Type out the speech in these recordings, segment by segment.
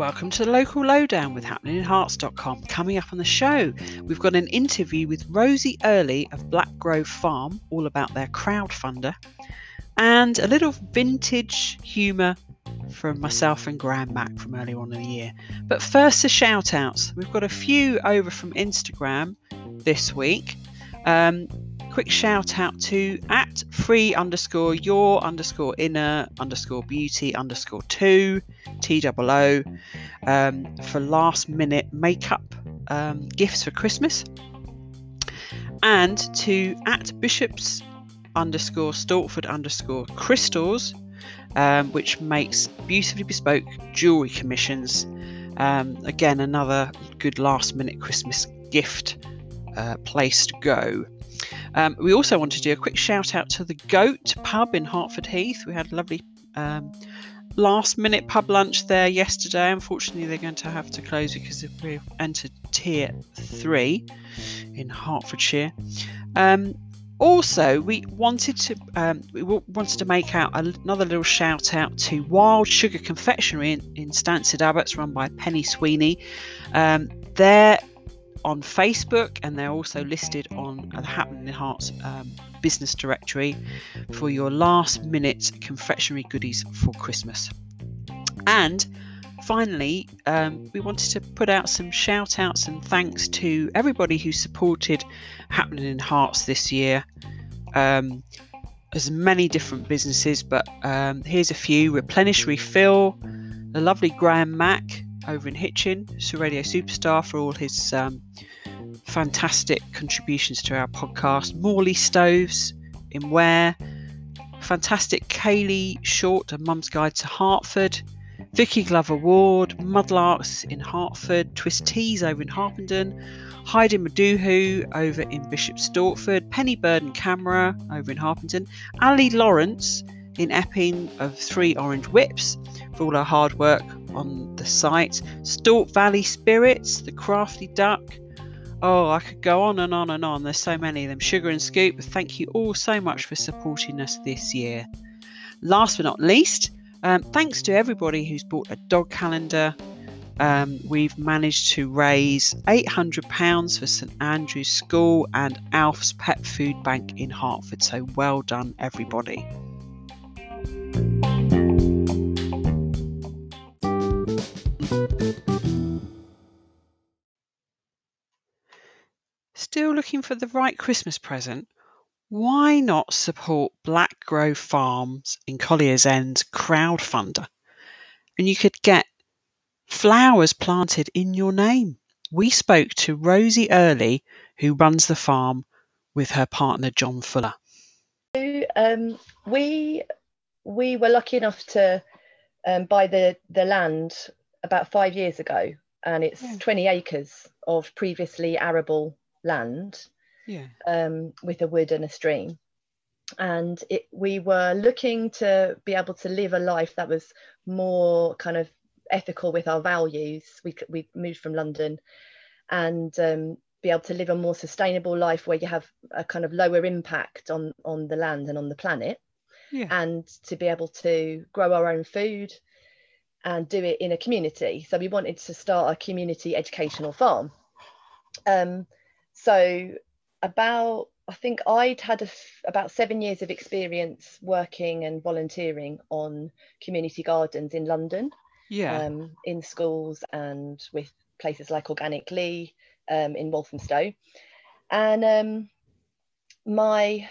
Welcome to The Local Lowdown with happeninginhearts.com. Coming up on the show, we've got an interview with Rosie Earley of Black Grove Farm, all about their crowdfunder, and a little vintage humour from myself and Graham Mack from earlier on in the year. But first, the shout-outs. We've got a few over from Instagram this week. Quick shout-out to @free_your_inner_beauty_2TOO for last-minute makeup gifts for Christmas, and to @bishops_stortford_crystals, which makes beautifully bespoke jewellery commissions. Again, another good last-minute Christmas gift place to go. We also want to do a quick shout out to the Goat Pub in Hertford Heath. We had a lovely last minute pub lunch there yesterday. Unfortunately, they're going to have to close because we've entered tier 3 in Hertfordshire. Also, we wanted to make out another little shout out to Wild Sugar Confectionery in Stanstead Abbotts, run by Penny Sweeney. They're on Facebook, and they're also listed on the Happening in Herts business directory for your last minute confectionery goodies for Christmas. And finally, we wanted to put out some shout outs and thanks to everybody who supported Happening in Herts this year. There's many different businesses, but here's a few: Replenish Refill, the lovely Graham Mack over in Hitchin, Ceredio Superstar for all his fantastic contributions to our podcast, Morley Stoves in Ware, fantastic Kayleigh Short and Mum's Guide to Hertford, Vicky Glover Ward, Mudlarks in Hertford, Twist Tease over in Harpenden, Hyde Maduhu over in Bishop's Stortford, Penny Burden Camera over in Harpenden, Ali Lawrence in Epping of Three Orange Whips for all our hard work on the site, Stort Valley Spirits, the Crafty Duck. Oh, I could go on and on and on. There's so many of them. Sugar and Scoop, thank you all so much for supporting us this year. Last but not least, thanks to everybody who's bought a dog calendar. We've managed to raise £800 for St Andrew's School and Alf's Pet Food Bank in Hertford. So well done, everybody. Still looking for the right Christmas present? Why not support Black Grove Farms in Collier's End's crowdfunder? And you could get flowers planted in your name. We spoke to Rosie Earley, who runs the farm with her partner John Fuller. We were lucky enough to buy the land about 5 years ago, and it's 20 acres of previously arable land, with a wood and a stream, and we were looking to be able to live a life that was more kind of ethical with our values. We moved from London, and be able to live a more sustainable life where you have a kind of lower impact on the land and on the planet, and to be able to grow our own food and do it in a community. So we wanted to start a community educational farm. So about, I think I'd had about 7 years of experience working and volunteering on community gardens in London, in schools and with places like Organically in Walthamstow. And my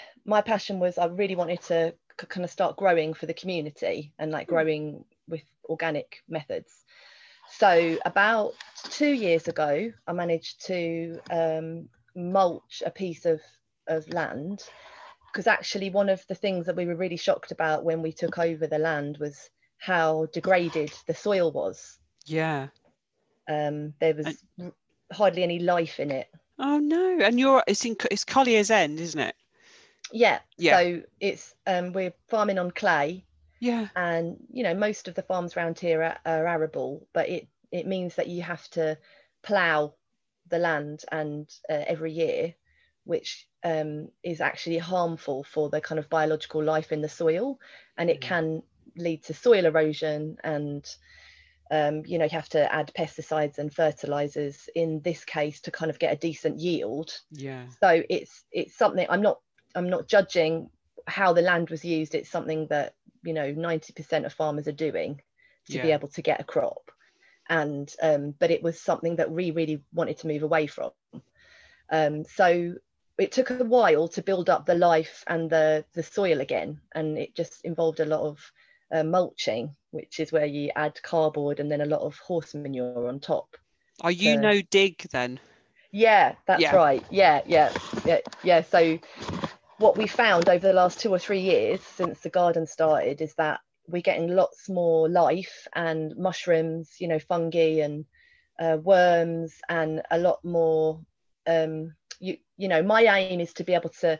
passion was, I really wanted to kind of start growing for the community and like growing with organic methods. So about 2 years ago, I managed to mulch a piece of land, because actually one of the things that we were really shocked about when we took over the land was how degraded the soil was. There was hardly any life in it. Oh no. And it's Collier's End, isn't it? Yeah. So it's we're farming on clay. And most of the farms around here are arable, but it means that you have to plough the land and every year, which is actually harmful for the kind of biological life in the soil, and it can lead to soil erosion and you know, you have to add pesticides and fertilizers in this case to kind of get a decent yield. Yeah. So it's something I'm not judging how the land was used. It's something that, you know, 90% of farmers are doing to be able to get a crop. And but it was something that we really wanted to move away from. So it took a while to build up the life and the soil again, and it just involved a lot of mulching, which is where you add cardboard and then a lot of horse manure on top. Are you no dig then? Yeah, that's right. Yeah. So what we found over the last 2 or 3 years since the garden started is that we're getting lots more life and mushrooms, you know, fungi and worms, and a lot more. You know, my aim is to be able to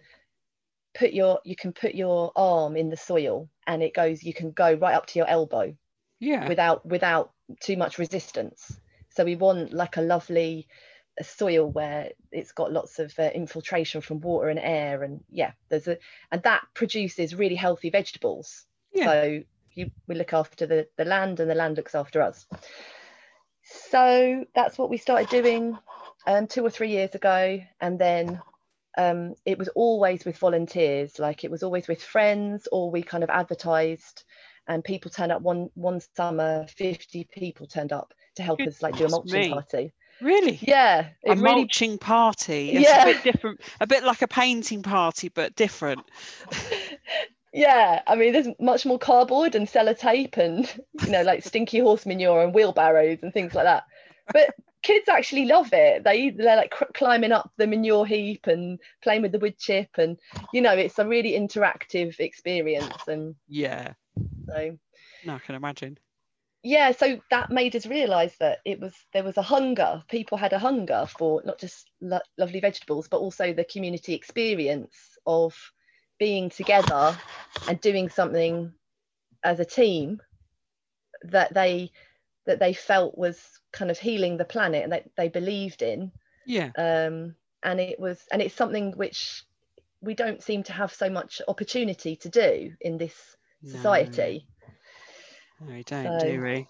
put your arm in the soil and it goes, you can go right up to your elbow, without too much resistance. So we want like a lovely soil where it's got lots of infiltration from water and air, and and that produces really healthy vegetables. So we look after the land and the land looks after us. So that's what we started doing 2 or 3 years ago. And then it was always with volunteers, like it was always with friends, or we kind of advertised and people turned up. One summer, 50 people turned up to help us like do a mulching party. Really? Yeah. A mulching party. It's a bit different, a bit like a painting party, but different. Yeah, I mean, there's much more cardboard and sellotape and, you know, like stinky horse manure and wheelbarrows and things like that. But kids actually love it. They're like climbing up the manure heap and playing with the wood chip, and, you know, it's a really interactive experience. And so no, I can imagine. Yeah, so that made us realise that there was a hunger. People had a hunger for not just lovely vegetables, but also the community experience of being together and doing something as a team that they felt was kind of healing the planet, and that they believed in. And it's something which we don't seem to have so much opportunity to do in this society. No, we don't, do we?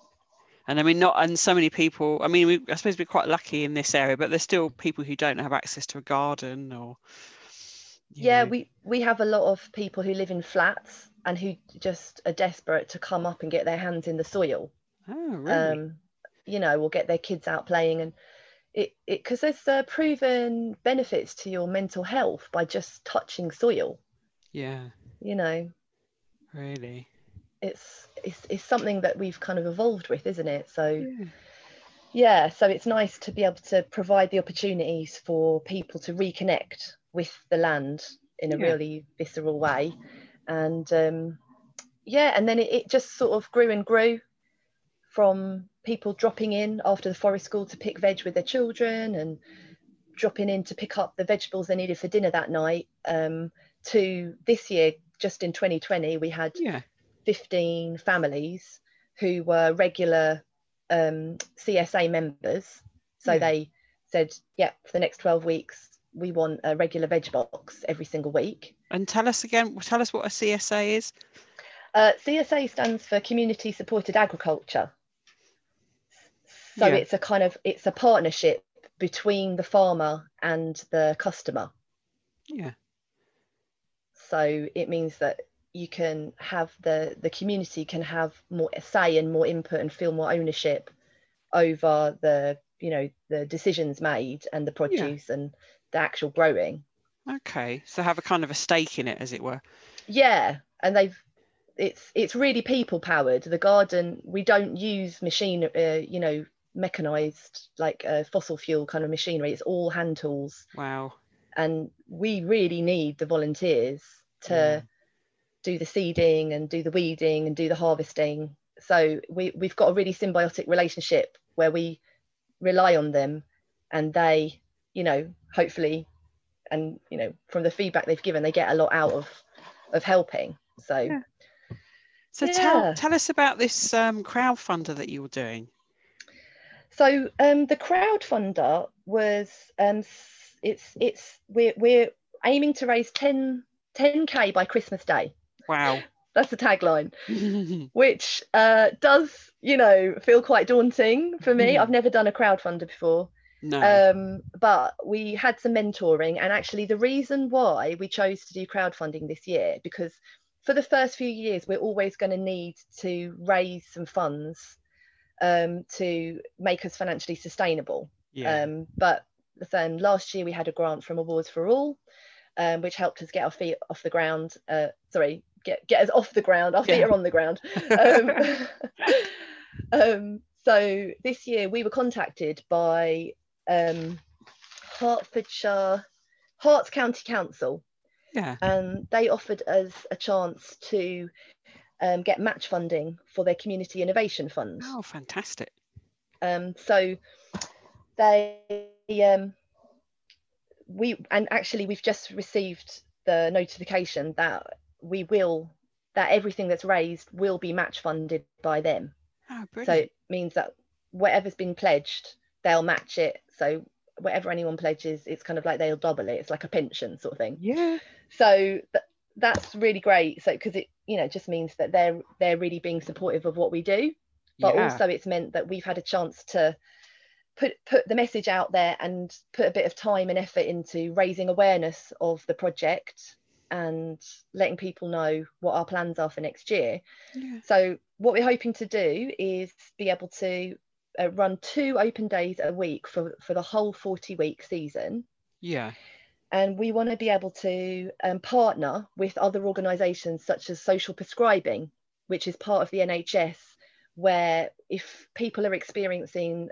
And I mean, so many people. I mean, I suppose we're quite lucky in this area, but there's still people who don't have access to a garden or. We have a lot of people who live in flats and who just are desperate to come up and get their hands in the soil. Oh, really? You know, or get their kids out playing, and it because there's proven benefits to your mental health by just touching soil. Yeah. You know. Really. It's something that we've kind of evolved with, isn't it? So. Yeah. Yeah, so it's nice to be able to provide the opportunities for people to reconnect with the land in a really visceral way. And and then it just sort of grew and grew from people dropping in after the forest school to pick veg with their children, and dropping in to pick up the vegetables they needed for dinner that night, to this year, just in 2020, we had 15 families who were regular CSA members. So they said, for the next 12 weeks, we want a regular veg box every single week. And tell us what a CSA is. CSA stands for Community Supported Agriculture. So it's a partnership between the farmer and the customer. Yeah. So it means that you can have the community can have more say and more input and feel more ownership over the decisions made and the produce and the actual growing. Okay, so have a kind of a stake in it, as it were. Yeah, and it's really people powered. The garden, we don't use mechanized like fossil fuel kind of machinery. It's all hand tools. Wow. And we really need the volunteers to do the seeding and do the weeding and do the harvesting. So we've got a really symbiotic relationship where we rely on them, and they, you know, hopefully, and you know, from the feedback they've given, they get a lot out of helping. So tell us about this crowdfunder that you were doing. So the crowdfunder was we're aiming to raise 10k by Christmas Day. Wow. That's the tagline, which does, you know, feel quite daunting for me. I've never done a crowdfunder before. No. But we had some mentoring, and actually the reason why we chose to do crowdfunding this year, because for the first few years we're always going to need to raise some funds to make us financially sustainable. Yeah. But then last year we had a grant from Awards for All, which helped us get our feet off the ground. Get us off the ground. Our feet are on the ground. So this year we were contacted by Herts County Council. Yeah. And they offered us a chance to get match funding for their Community Innovation Fund. Oh, fantastic. So they... we've just received the notification that everything that's raised will be match funded by them. Oh, brilliant. So it means that whatever's been pledged, they'll match it. So whatever anyone pledges, it's kind of like they'll double it. It's like a pension sort of thing. Yeah. So that's really great. So because it, you know, just means that they're really being supportive of what we do, but also it's meant that we've had a chance to put the message out there and put a bit of time and effort into raising awareness of the project and letting people know what our plans are for next year. Yeah. So what we're hoping to do is be able to run 2 open days a week for the whole 40-week season. Yeah. And we want to be able to partner with other organisations such as Social Prescribing, which is part of the NHS, where if people are experiencing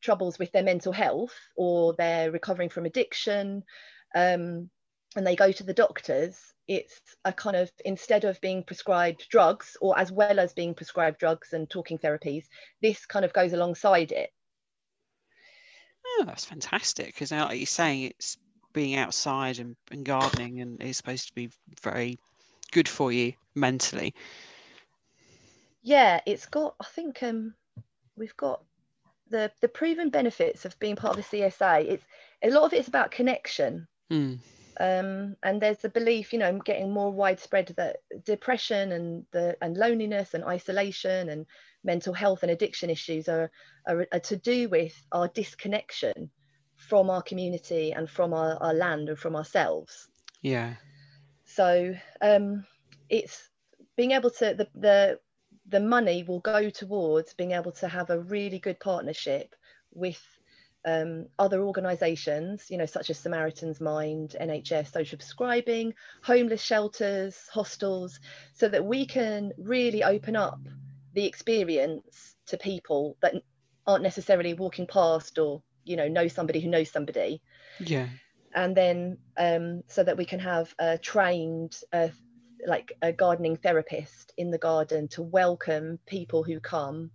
troubles with their mental health, or they're recovering from addiction and they go to the doctors, it's a kind of, instead of being prescribed drugs, or as well as being prescribed drugs and talking therapies, this kind of goes alongside it. Oh, that's fantastic, because now, like you're saying, it's being outside and gardening, and it's supposed to be very good for you mentally. Yeah, it's got, I think we've got the proven benefits of being part of the CSA. It's a lot of it's about connection. And there's the belief, you know, getting more widespread, that depression and loneliness and isolation and mental health and addiction issues are to do with our disconnection from our community and from our land and from ourselves. Yeah. So it's being able to, the money will go towards being able to have a really good partnership with other organisations, you know, such as Samaritan's Mind, NHS, Social Prescribing, homeless shelters, hostels, so that we can really open up the experience to people that aren't necessarily walking past or, you know somebody who knows somebody. Yeah. And then so that we can have trained like a gardening therapist in the garden to welcome people who come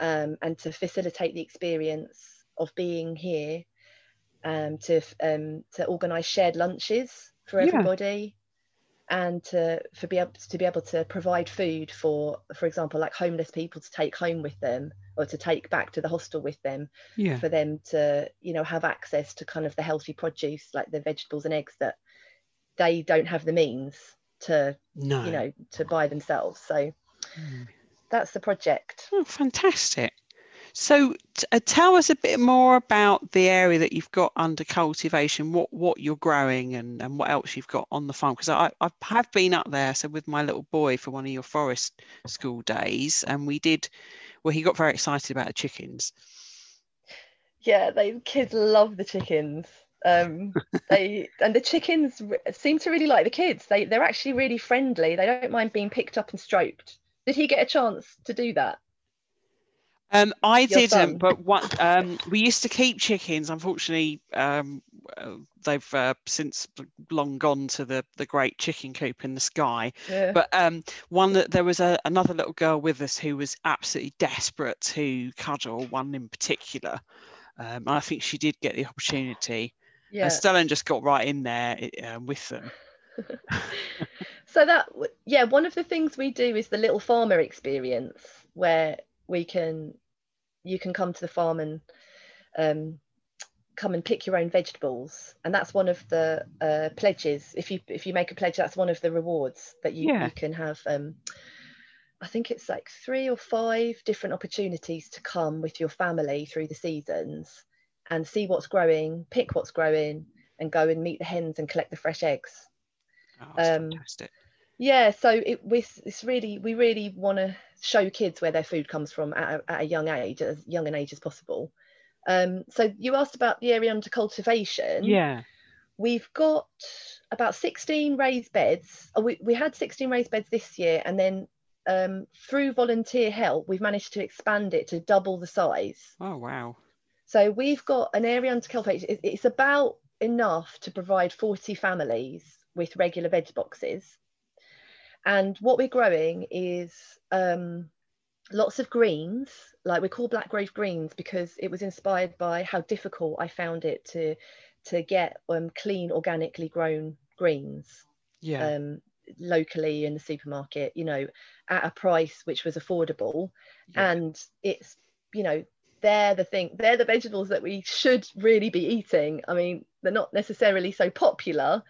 and to facilitate the experience of being here, to organise shared lunches for everybody, and to be able to provide food for example, like homeless people to take home with them or to take back to the hostel with them, for them to, you know, have access to kind of the healthy produce, like the vegetables and eggs that they don't have the means to buy themselves. So that's the project. Oh, fantastic. So tell us a bit more about the area that you've got under cultivation, what you're growing and what else you've got on the farm, because I have been up there so with my little boy for one of your forest school days, and he got very excited about the chickens. Yeah, the kids love the chickens. The chickens seem to really like the kids. They're actually really friendly. They don't mind being picked up and stroked. Did he get a chance to do that? I didn't, but what we used to keep chickens. Unfortunately, they've since long gone to the great chicken coop in the sky. Yeah. But there was another little girl with us who was absolutely desperate to cuddle one in particular, and I think she did get the opportunity. Yeah. And Stellan just got right in there with them. So one of the things we do is the little farmer experience, where you can come to the farm and come and pick your own vegetables, and that's one of the pledges. If you make a pledge, that's one of the rewards that you can have. I think it's like 3 or 5 different opportunities to come with your family through the seasons and see what's growing, pick what's growing, and go and meet the hens and collect the fresh eggs. Oh, that's fantastic. Yeah, so we really want to show kids where their food comes from at a young age, as young an age as possible. So you asked about the area under cultivation. Yeah. We've got about 16 raised beds. We had 16 raised beds this year, and then through volunteer help, we've managed to expand it to double the size. Oh, wow. So we've got an area under cultivation. It's about enough to provide 40 families with regular veg boxes. And what we're growing is lots of greens. Like, we call Black Grove greens because it was inspired by how difficult I found it to get clean, organically grown greens. Yeah. Locally in the supermarket, at a price which was affordable. Yeah. And it's, they're the vegetables that we should really be eating. I mean, they're not necessarily so popular,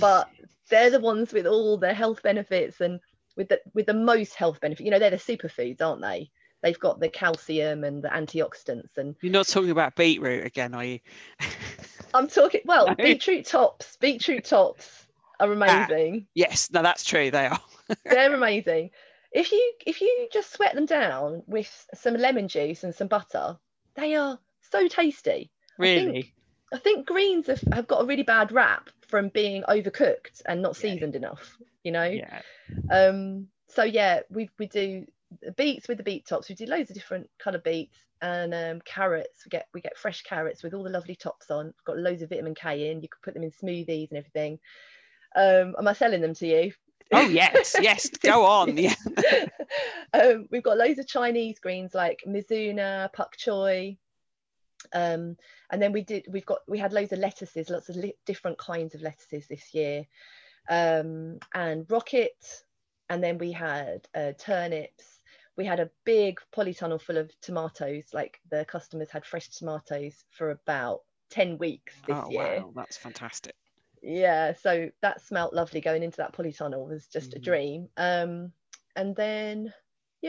but they're the ones with all the health benefits and with the most health benefit. They're the superfoods, aren't they? They've got the calcium and the antioxidants. And you're not talking about beetroot again, are you? I'm talking, no. Beetroot tops are amazing. Yes, no, that's true. They are. They're amazing. If you just sweat them down with some lemon juice and some butter, they are so tasty. Really? I think greens have got a really bad rap from being overcooked and not seasoned enough, Yeah. We do beets with the beet tops. We do loads of different kind of beets, and carrots. We get fresh carrots with all the lovely tops on. We've got loads of vitamin K in. You could put them in smoothies and everything. Am I selling them to you? Oh yes, go on. Yeah. We've got loads of Chinese greens like mizuna, pak choi, and then we had loads of lettuces, lots of different kinds of lettuces this year, and rocket, and then we had turnips. We had a big polytunnel full of tomatoes. Like, the customers had fresh tomatoes for about 10 weeks this year. Wow, that's fantastic. Yeah, so that smelt lovely going into that polytunnel. Was just a dream. And then we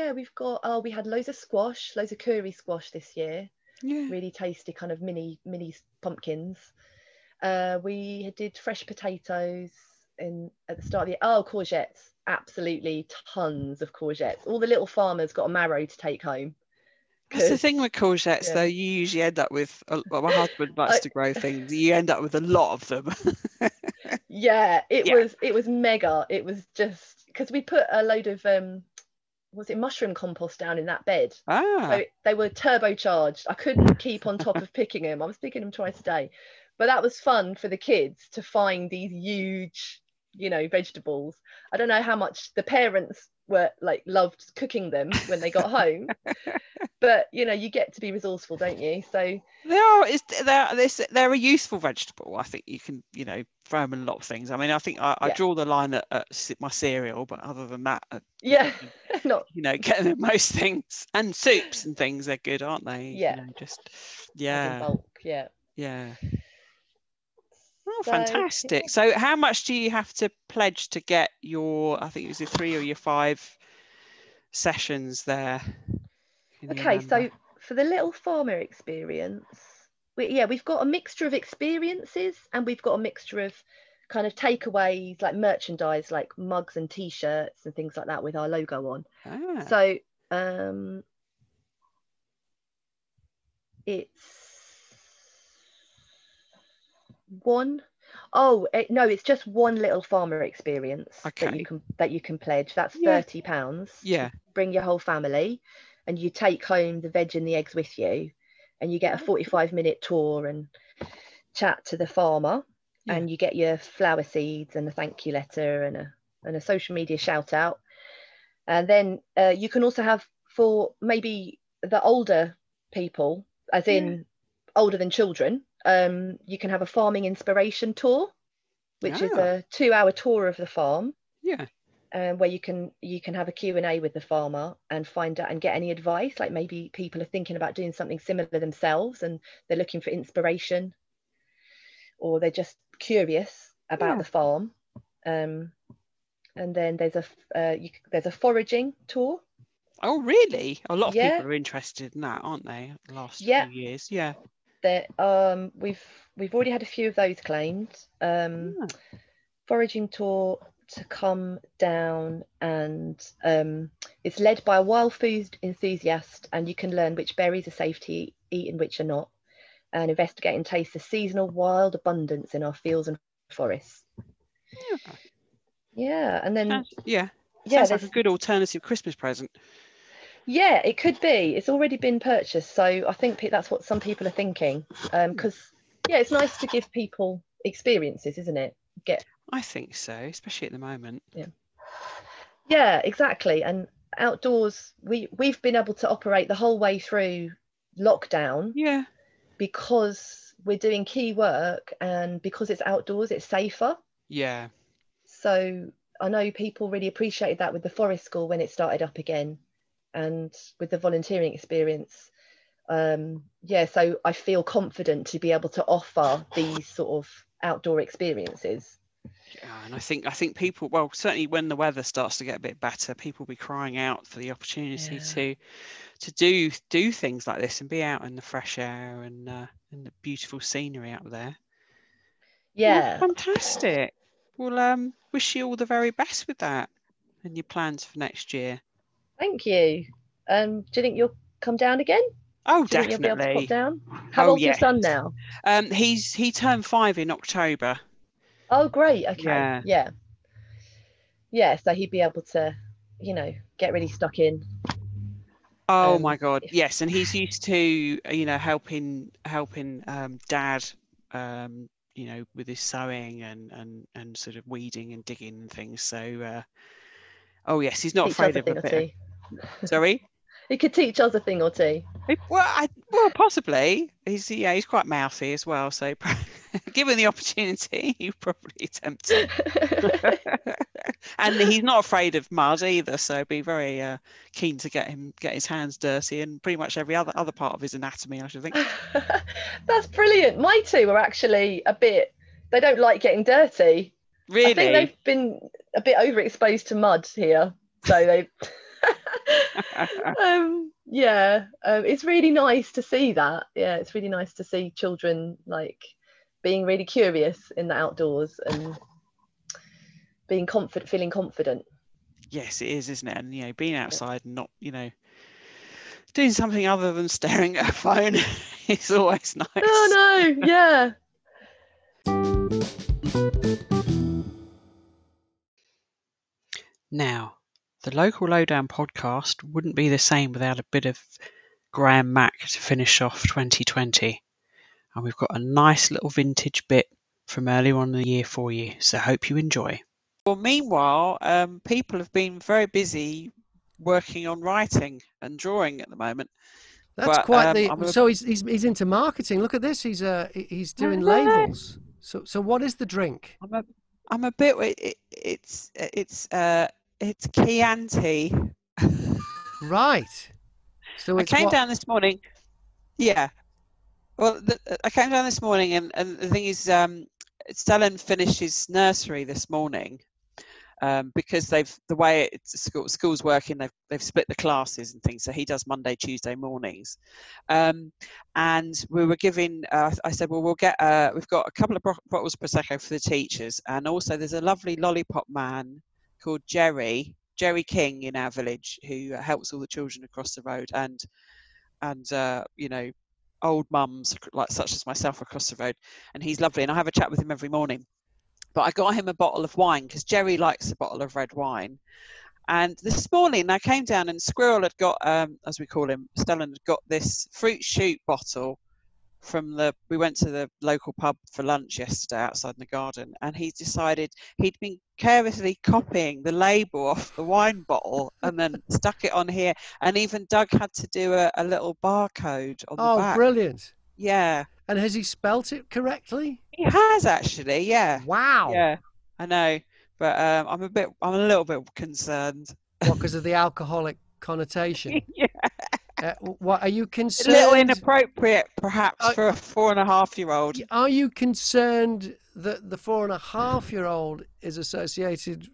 had loads of squash, loads of curry squash this year. Yeah. Really tasty kind of mini pumpkins. We did fresh potatoes at the start of the year. Oh, courgettes, absolutely tons of courgettes. All the little farmers got a marrow to take home. That's the thing with courgettes, though. You usually end up with, my husband likes to grow things, you end up with a lot of them. It was mega. It was just because we put a load of mushroom compost down in that bed. So they were turbocharged. I couldn't keep on top of picking them. I was picking them twice a day, but that was fun for the kids to find these huge vegetables. I don't know how much the parents were loved cooking them when they got home, but you get to be resourceful, don't you? So they're a useful vegetable. I think you can throw them in a lot of things. I mean, I think I draw the line at my cereal, but other than that, getting them most things, and soups and things, they're good, aren't they? Oh, fantastic. So how much do you have to pledge to get your, I think it was your 3 or your 5 sessions there? Okay, so for the little farmer experience, we've got a mixture of experiences, and we've got a mixture of kind of takeaways, like merchandise, like mugs and t-shirts and things like that with our logo on. So it's it's just one little farmer experience that you can pledge. That's £30. Bring your whole family, and you take home the veg and the eggs with you, and you get a 45-minute tour and chat to the farmer, and you get your flower seeds and a thank you letter and a social media shout out. And then you can also have, for maybe the older people, as in older than children, you can have a farming inspiration tour, which is a 2-hour tour of the farm, where you can have a Q&A with the farmer and find out and get any advice. Like, maybe people are thinking about doing something similar themselves and they're looking for inspiration or they're just curious about the farm. And then there's a foraging tour. Oh, really? A lot of people are interested in that, aren't they? The last few years, We've already had a few of those claimed. Foraging tour to come down, and it's led by a wild food enthusiast, and you can learn which berries are safe to eat and which are not, and investigate and taste the seasonal wild abundance in our fields and forests. Sounds like a good alternative Christmas present. Yeah, it could be. It's already been purchased, so I think that's what some people are thinking. Because it's nice to give people experiences, isn't it? I think so, especially at the moment. Yeah, exactly. And outdoors, we've been able to operate the whole way through lockdown. Yeah. Because we're doing key work, and because it's outdoors, it's safer. Yeah. So I know people really appreciated that with the forest school when it started up again, and with the volunteering experience. So I feel confident to be able to offer these sort of outdoor experiences. Yeah, and I think people, well, certainly when the weather starts to get a bit better, people will be crying out for the opportunity to do things like this and be out in the fresh air and the beautiful scenery out there. Yeah, fantastic. Well, wish you all the very best with that and your plans for next year. Thank you. Do you think you'll come down again? Oh, definitely. You'll be able to pop down? How old's your son now? He turned 5 in October. Oh, great. Okay. Yeah, so he'd be able to, get really stuck in. Oh my God. Yes, and he's used to, helping Dad, with his sowing and sort of weeding and digging and things. So, yes, he's not afraid of a bit. Sorry? He could teach us a thing or two. Well, possibly. He's quite mouthy as well. So, given the opportunity, he probably tempted. And he's not afraid of mud either. So, I'd be very keen to get his hands dirty and pretty much every other part of his anatomy, I should think. That's brilliant. My two are actually they don't like getting dirty. Really? I think they've been a bit overexposed to mud here. So, they've. It's really nice to see that. Yeah, it's really nice to see children like being really curious in the outdoors and being feeling confident. Yes, it is, isn't it? And being outside and not doing something other than staring at a phone is always nice. Oh no, yeah. Now, the Local Lowdown podcast wouldn't be the same without a bit of Graham Mack to finish off 2020. And we've got a nice little vintage bit from earlier on in the year for you. So hope you enjoy. Well, meanwhile, people have been very busy working on writing and drawing at the moment. That's so he's into marketing. Look at this. He's doing labels. So what is the drink? It's Chianti. Right. So I came down this morning. Yeah. Well, I came down this morning, and the thing is, Stellan finished his nursery this morning because the way school's working, they've split the classes and things. So he does Monday, Tuesday mornings, and we were given. I said, well, we've got a couple of bottles of Prosecco for the teachers, and also there's a lovely lollipop man called Jerry King in our village, who helps all the children across the road and old mums like such as myself across the road, and he's lovely, and I have a chat with him every morning. But I got him a bottle of wine because Jerry likes a bottle of red wine. And this morning I came down, and Squirrel had got, as we call him, Stellan had got this fruit shoot bottle we went to the local pub for lunch yesterday outside in the garden, and he decided he'd been carelessly copying the label off the wine bottle and then stuck it on here, and even Doug had to do a little barcode on the back. Oh, brilliant. Yeah. And has he spelt it correctly? He has, actually, yeah. Wow. Yeah, I know, but I'm a little bit concerned. Well, because of the alcoholic connotation? Yeah. What are you concerned? A little inappropriate, perhaps, for a 4-and-a-half-year-old. Are you concerned that the 4-and-a-half-year-old is associated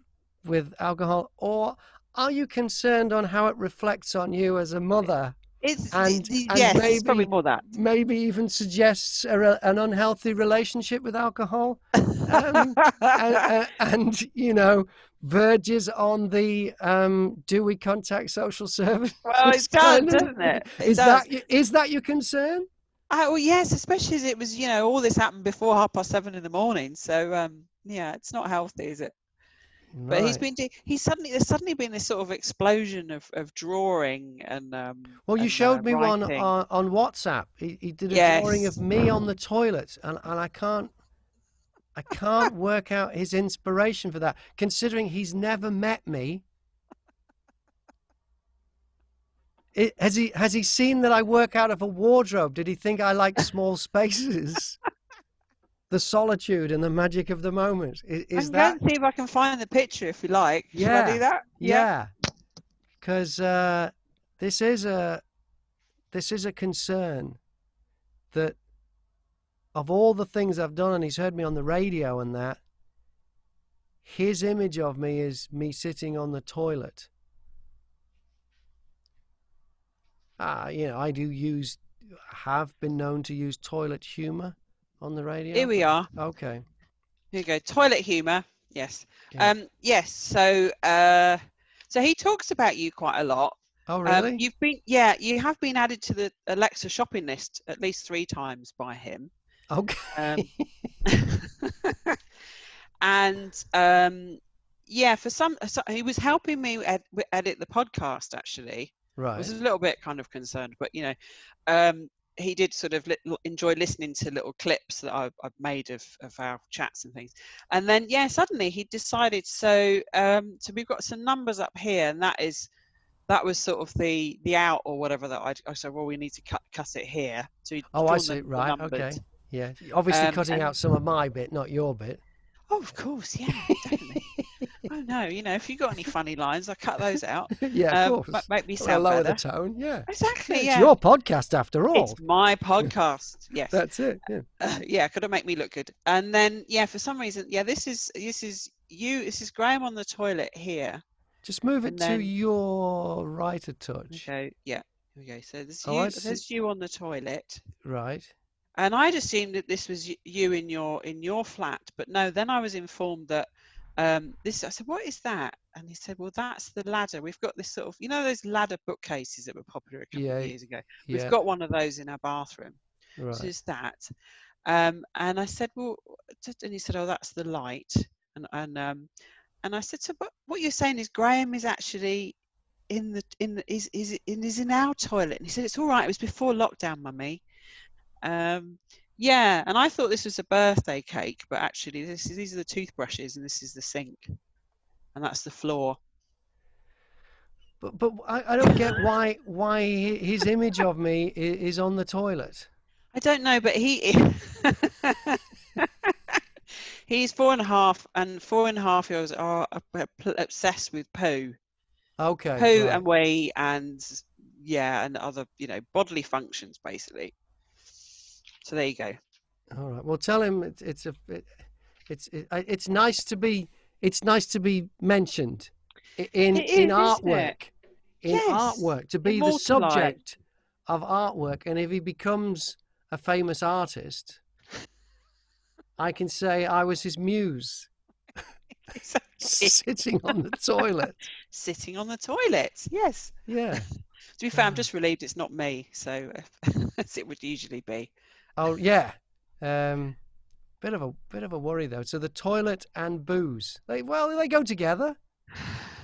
with alcohol, or are you concerned on how it reflects on you as a mother? Yes, maybe, it's probably more that. Maybe even suggests an unhealthy relationship with alcohol, and you know, verges on the do we contact social services? Well, it does, doesn't it? Is that your concern? Well, yes, especially as it was, you know, all this happened before 7:30 in the morning. So yeah, it's not healthy, is it? Right. But there's suddenly been this sort of explosion of drawing and well, you showed me writing. One on WhatsApp. He did a drawing of me on the toilet, and I can't work out his inspiration for that, considering he's never met me. Has he seen that I work out of a wardrobe? Did he think I like small spaces? The solitude and the magic of the moment. Is that? See if I can find the picture if you like. Yeah. Should I do that? Yeah. Because this is a concern that of all the things I've done, and he's heard me on the radio and that, his image of me is me sitting on the toilet. You know, have been known to use toilet humour on the radio. Here we are. Okay. Here you go. Toilet humour. Yes. Okay. Yes. So, so he talks about you quite a lot. Oh, really? You have been added to the Alexa shopping list at least 3 times by him. Okay. And yeah, he was helping me edit the podcast, actually. Right. I was a little bit kind of concerned, but you know, he did sort of enjoy listening to little clips that I've made of our chats and things. And then, yeah, suddenly he decided, so we've got some numbers up here, and that was sort of the out or whatever that I said, well, we need to cut it here. So I see. Right. Okay. Yeah. Obviously cutting out some of my bit, not your bit. Oh, of course. Yeah, definitely. Oh, no, you know, if you've got any funny lines, I cut those out. Yeah, of course. Make me sound better. Lower the tone, yeah. Exactly, yeah. It's your podcast, after all. It's my podcast, yes. That's it, yeah. Yeah, could it make me look good? And then, yeah, for some reason, yeah, this is you. This is Graham on the toilet here. Just move it to your right a touch. Okay, yeah. Okay, so there's you on the toilet. Right. And I'd assumed that this was you in your flat, but no, then I was informed that I said, what is that? And he said, well, that's the ladder. We've got this sort of, you know, those ladder bookcases that were popular a couple of years ago. We've got one of those in our bathroom. Right. So it's that. And I said, well, and he said, oh, that's the light. And I said, so what you're saying is Graham is actually in our toilet. And he said, it's all right. It was before lockdown, Mummy. Yeah, and I thought this was a birthday cake, but actually these are the toothbrushes, and this is the sink, and that's the floor. But I don't get why his image of me is on the toilet. I don't know, but he's 4.5, and 4.5-year-olds are obsessed with poo. Okay. Poo and wee, and yeah, and other, you know, bodily functions basically. So there you go. All right. Well, tell him it's nice to be mentioned in artwork, to be the subject of artwork. And if he becomes a famous artist, I can say I was his muse. Exactly. Sitting on the toilet. Sitting on the toilet. Yes. Yeah. To be fair, I'm just relieved it's not me. So as it would usually be. Oh yeah, bit of a worry though. So the toilet and booze, they go together.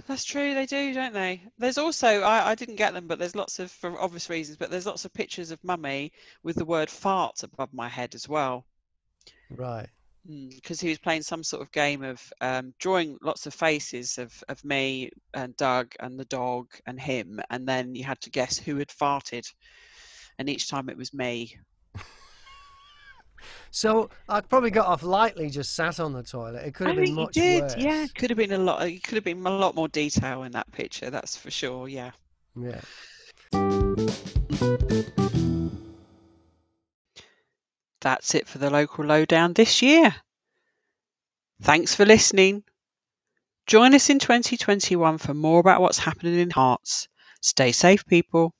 That's true, they do, don't they? There's also I didn't get them, but there's lots of, for obvious reasons, but there's lots of pictures of Mummy with the word fart above my head as well. Right. Because he was playing some sort of game of drawing lots of faces of me and Doug and the dog and him, and then you had to guess who had farted, and each time it was me. So I probably got off lightly, just sat on the toilet. It could have been much worse. Yeah, could have been a lot. It could have been a lot more detail in that picture. That's for sure. Yeah. Yeah. That's it for the Local Lowdown this year. Thanks for listening. Join us in 2021 for more about what's happening in Herts. Stay safe, people.